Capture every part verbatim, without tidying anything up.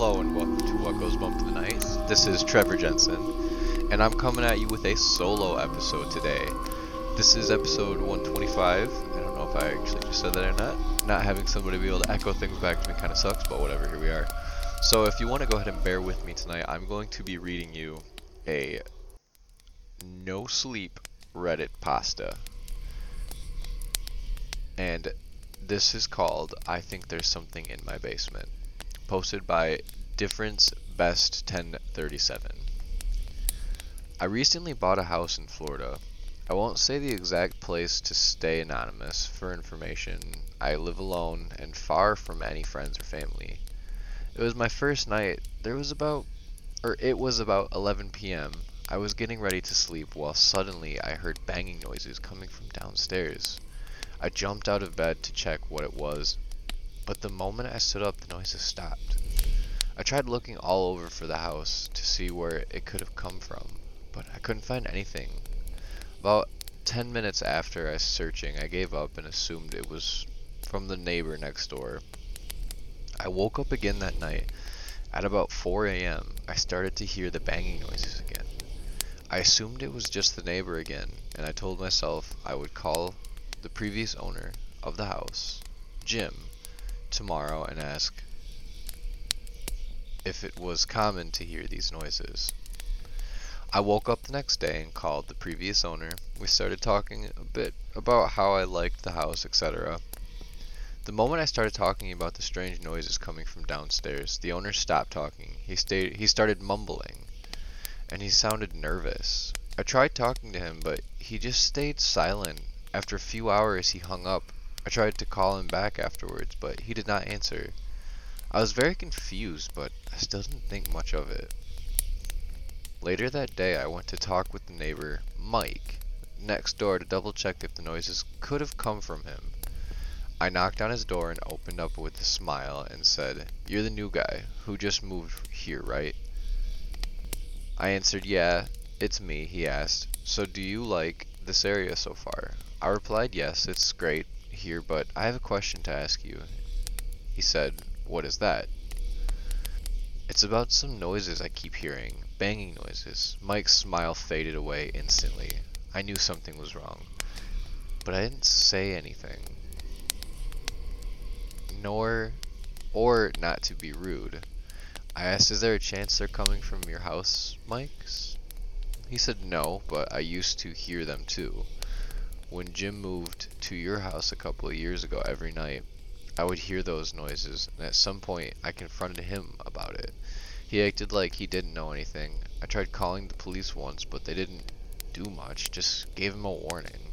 Hello and welcome to What Goes Bump The Night. This is Trevor Jensen, and I'm coming at you with a solo episode today. This is episode one twenty-five. I don't know if I actually just said that or not. Not having somebody be able to echo things back to me kind of sucks, but whatever, here we are. So if you want to go ahead and bear with me tonight, I'm going to be reading you a no sleep Reddit pasta. And this is called, I Think There's Something in My Basement. Posted by Difference Best ten thirty-seven. I recently bought a house in Florida. I won't say the exact place to stay anonymous for information. I live alone and far from any friends or family. It was my first night. There was about, or it was about eleven p.m. I was getting ready to sleep while suddenly I heard banging noises coming from downstairs. I jumped out of bed to check what it was, but the moment I stood up, the noises stopped. I tried looking all over for the house to see where it could have come from, but I couldn't find anything. About ten minutes after I was searching, I gave up and assumed it was from the neighbor next door. I woke up again that night. At about four a.m., I started to hear the banging noises again. I assumed it was just the neighbor again, and I told myself I would call the previous owner of the house, Jim, tomorrow and ask if it was common to hear these noises. I woke up the next day and called the previous owner. We started talking a bit about how I liked the house, et cetera. The moment I started talking about the strange noises coming from downstairs, the owner stopped talking. He stayed, he started mumbling, and he sounded nervous. I tried talking to him, but he just stayed silent. After a few hours, he hung up. I tried to call him back afterwards, but he did not answer. I was very confused, but I still didn't think much of it. Later that day, I went to talk with the neighbor, Mike, next door to double check if the noises could have come from him. I knocked on his door and opened up with a smile and said, "You're the new guy who just moved here, right?" I answered, "Yeah, it's me." He asked, "So do you like this area so far?" I replied, "Yes, it's great here, but I have a question to ask you." He said, "What is that?" "It's about some noises I keep hearing, banging noises." Mike's smile faded away instantly. I knew something was wrong, but I didn't say anything, nor, or not to be rude. I asked, "Is there a chance they're coming from your house, Mike's?" He said, "No, but I used to hear them too. When Jim moved to your house a couple of years ago, every night, I would hear those noises, and at some point, I confronted him about it. He acted like he didn't know anything. I tried calling the police once, but they didn't do much, just gave him a warning.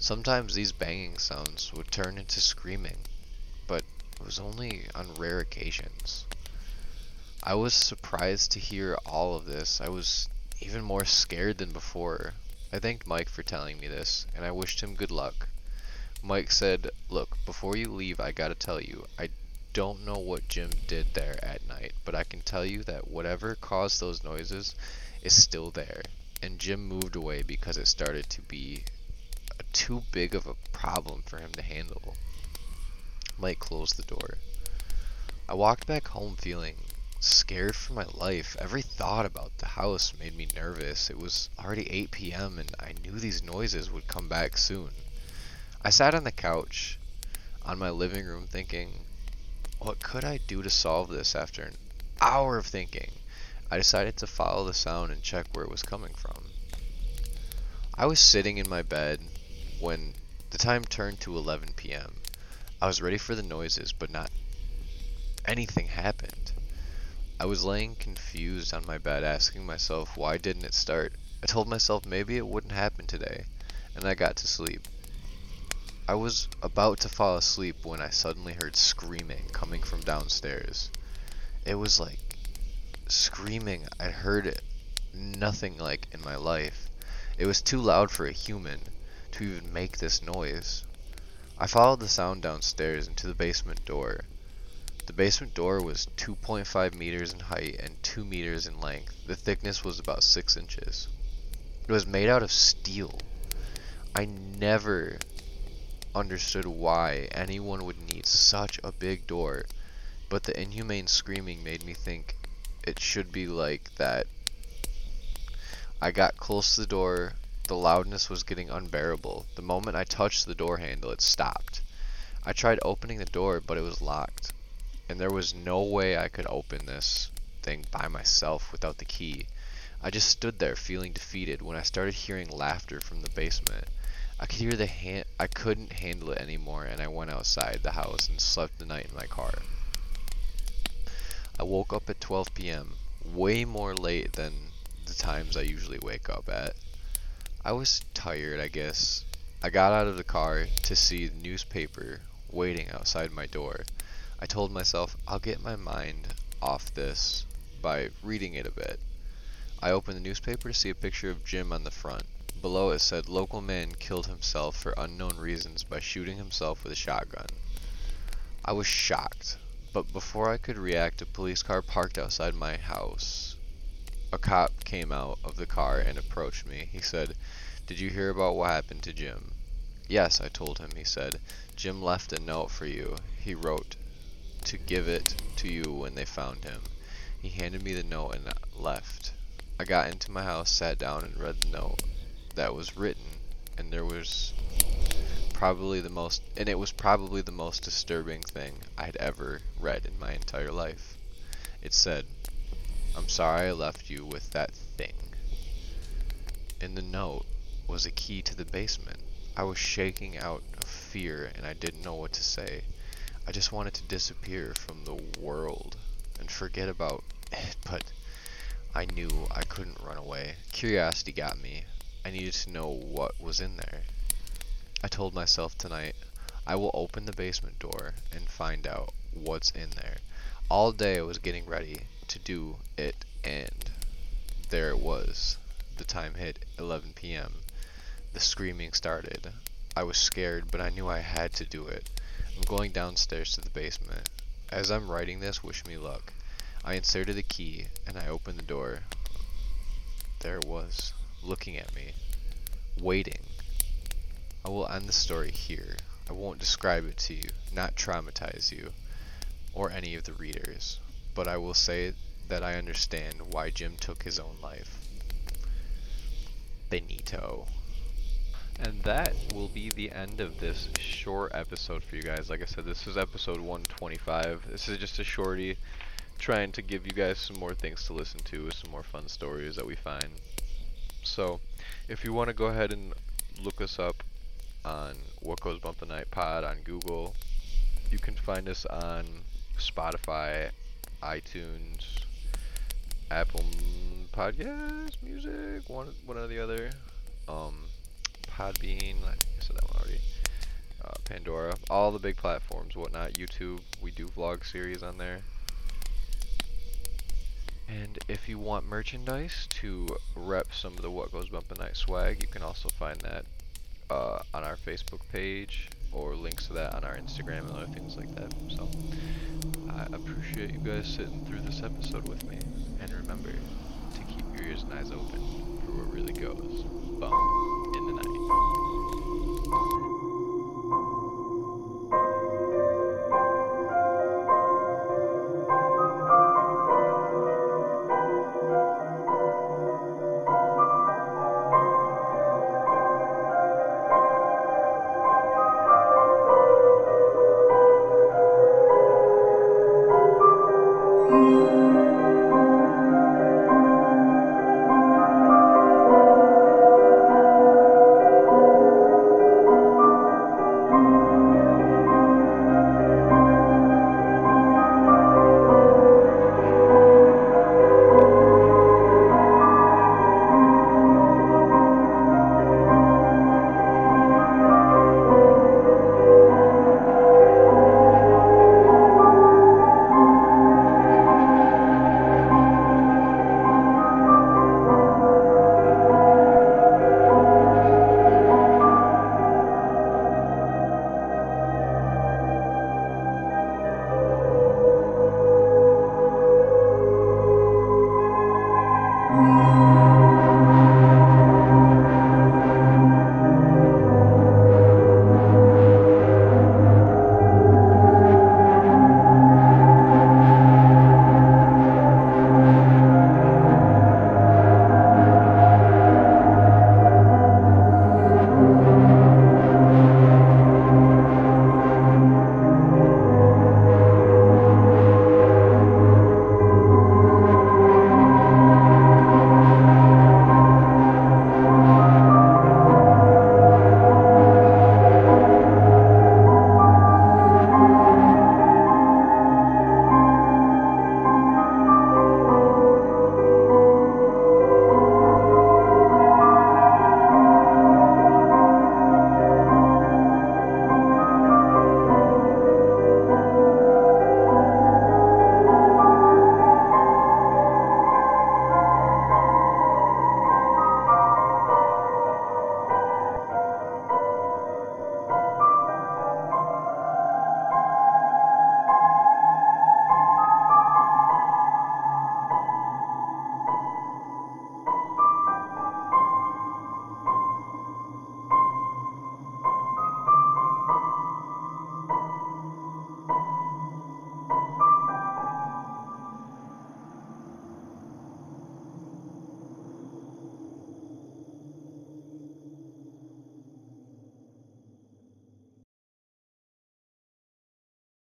Sometimes these banging sounds would turn into screaming, but it was only on rare occasions. I was surprised to hear all of this. I was even more scared than before. I thanked Mike for telling me this, and I wished him good luck. Mike said, "Look, before you leave, I gotta tell you, I don't know what Jim did there at night, but I can tell you that whatever caused those noises is still there, and Jim moved away because it started to be a, too big of a problem for him to handle." Mike closed the door. I walked back home feeling scared for my life. Every thought about the house made me nervous. It was already eight p.m. and I knew these noises would come back soon. I sat on the couch on my living room thinking, what could I do to solve this? After an hour of thinking, I decided to follow the sound and check where it was coming from. I was sitting in my bed when the time turned to eleven p.m. I was ready for the noises, but not anything happened. I was laying confused on my bed, asking myself, why didn't it start? I told myself maybe it wouldn't happen today, and I got to sleep. I was about to fall asleep when I suddenly heard screaming coming from downstairs. It was like screaming. I heard it, nothing like in my life. It was too loud for a human to even make this noise. I followed the sound downstairs into the basement door. The basement door was two point five meters in height and two meters in length. The thickness was about six inches. It was made out of steel. I never understood why anyone would need such a big door but the inhumane screaming made me think it should be like that. I got close to the door. The loudness was getting unbearable. The moment I touched the door handle, it stopped. I tried opening the door, but it was locked, and there was no way I could open this thing by myself without the key. I just stood there feeling defeated when I started hearing laughter from the basement. I could hear the hand. I couldn't handle it anymore, and I went outside the house and slept the night in my car. I woke up at twelve p m, way more late than the times I usually wake up at. I was tired, I guess. I got out of the car to see the newspaper waiting outside my door. I told myself I'll get my mind off this by reading it a bit. I opened the newspaper to see a picture of Jim on the front. Below it said, "Local man killed himself for unknown reasons by shooting himself with a shotgun." I was shocked, but before I could react, a police car parked outside my house. A cop came out of the car and approached me. He said, "Did you hear about what happened to Jim?" "Yes," I told him. He said, "Jim left a note for you. He wrote to give it to you when they found him." He handed me the note and left. I got into my house, sat down, and read the note that was written, and there was probably the most, and it was probably the most disturbing thing I had ever read in my entire life. It said, "I'm sorry I left you with that thing." In the note was a key to the basement. I was shaking out of fear, and I didn't know what to say. I just wanted to disappear from the world and forget about it, but I knew I couldn't run away. Curiosity got me. I needed to know what was in there. I told myself tonight, I will open the basement door and find out what's in there. All day I was getting ready to do it, and there it was. The time hit eleven p m The screaming started. I was scared, but I knew I had to do it. I'm going downstairs to the basement. As I'm writing this, wish me luck. I inserted the key, and I opened the door. There it was, looking at me, waiting. I will end the story here. I won't describe it to you, not traumatize you, or any of the readers. But I will say that I understand why Jim took his own life. Benito. And that will be the end of this short episode for you guys. Like I said, this is episode one twenty-five. This is just a shorty, trying to give you guys some more things to listen to, some more fun stories that we find. So, if you want to go ahead and look us up on What Goes Bump the Night Pod on Google, you can find us on Spotify, iTunes, Apple Podcasts, Music, one one or the other, um, Podbean, I said that one already, uh, Pandora, all the big platforms, whatnot, YouTube, we do vlog series on there. And if you want merchandise to rep some of the What Goes Bump the Night swag, you can also find that uh, on our Facebook page, or links to that on our Instagram and other things like that. So, I appreciate you guys sitting through this episode with me. And remember to keep your ears and eyes open for what really goes bump in the night.